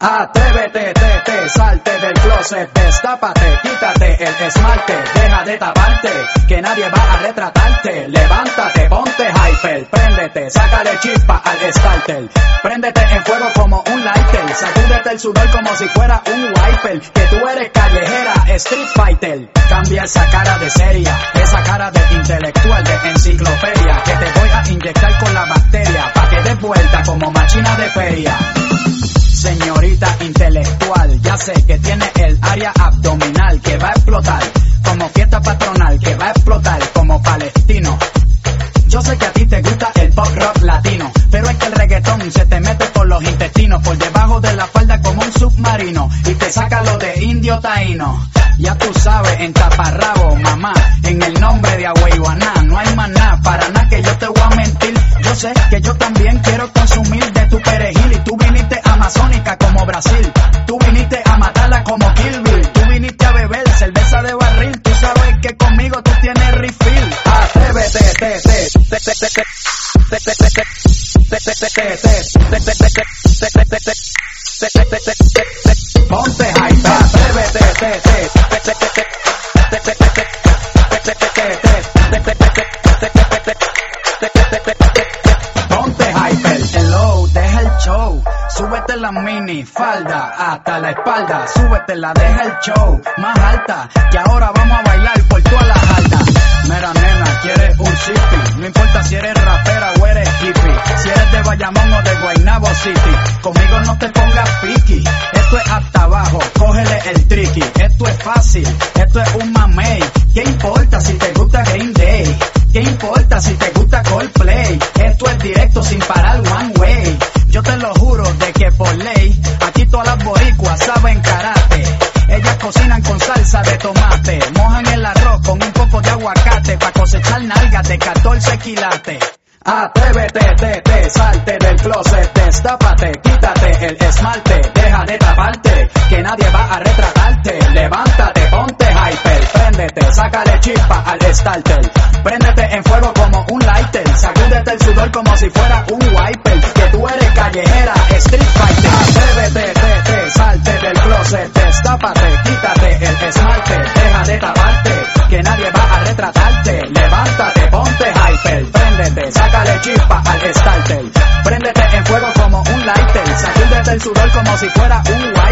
Atrévete, tete, salte del closet, destápate, quítate el esmalte, deja de taparte, que nadie va a retratarte, levántate, ponte hyper, préndete, sácale chispa al starter, préndete en fuego como un lighter, sacúdete el sudor como si fuera un wiper, que tú eres callejera, street fighter, cambia esa cara de seria, esa cara de intelectual, de enciclopedia, que te voy a inyectar con la bacteria, pa' que des vuelta como máquina de feria. Señorita intelectual, ya sé que tiene el área abdominal que va a explotar, como fiesta patronal que va a explotar como palestino. Yo sé que a ti te gusta el pop rock latino, pero es que el reggaetón se te mete por los intestinos, por debajo de la falda como un submarino, y te saca lo de indio taíno. Ya tú sabes, en taparrabo, mamá, en el nombre de Agüeyuaná, no hay maná, para nada que yo te voy a mentir. Yo sé que yo también quiero consumir de tu perejil, y tú viniste amazónica como Brasil, tú viniste a matarla como Kill Bill, tú viniste a beber cerveza de barril, tú sabes que conmigo tú tienes refill. Atrévete, ponte hype, ponte hyper, hello, deja el show, súbete la mini falda hasta la espalda, súbete la, deja el show más alta, que ahora vamos a bailar por todas las altas. Mira nena, quieres un sippy, no importa si eres rapera o eres hippie, si eres de Bayamón o de Guaynabo City, conmigo no te pongas piqui, esto es hasta abajo, cógele el tricky, esto es fácil, esto es un mamey, ¿qué importa si te gusta Green Day? ¿Qué importa si te gusta Coldplay? Esto es directo sin parar, one way. Yo te lo juro de que por ley, aquí todas las boricuas saben karate. Ellas cocinan con salsa de tomate, mojan el arroz con un poco de aguacate, pa' cosechar nalgas de 14 quilates. Atrévete, tete, salte del closet, destápate, quítate el esmalte, deja de taparte, que nadie va a retratarte, levántate, ponte hyper, préndete, sácale chispa al starter, préndete en fuego como un lighter, sacúdete el sudor como si fuera un wiper, que tú eres callejera, street fighter. Atrévete, tete, salte del closet, destápate, quítate el esmalte, deja de taparte, que nadie va a retratarte, levántate, ponte hyper, préndete, sácale chispa al starter, préndete en fuego como un lighter, sacúdete el sudor como si fuera un wiper.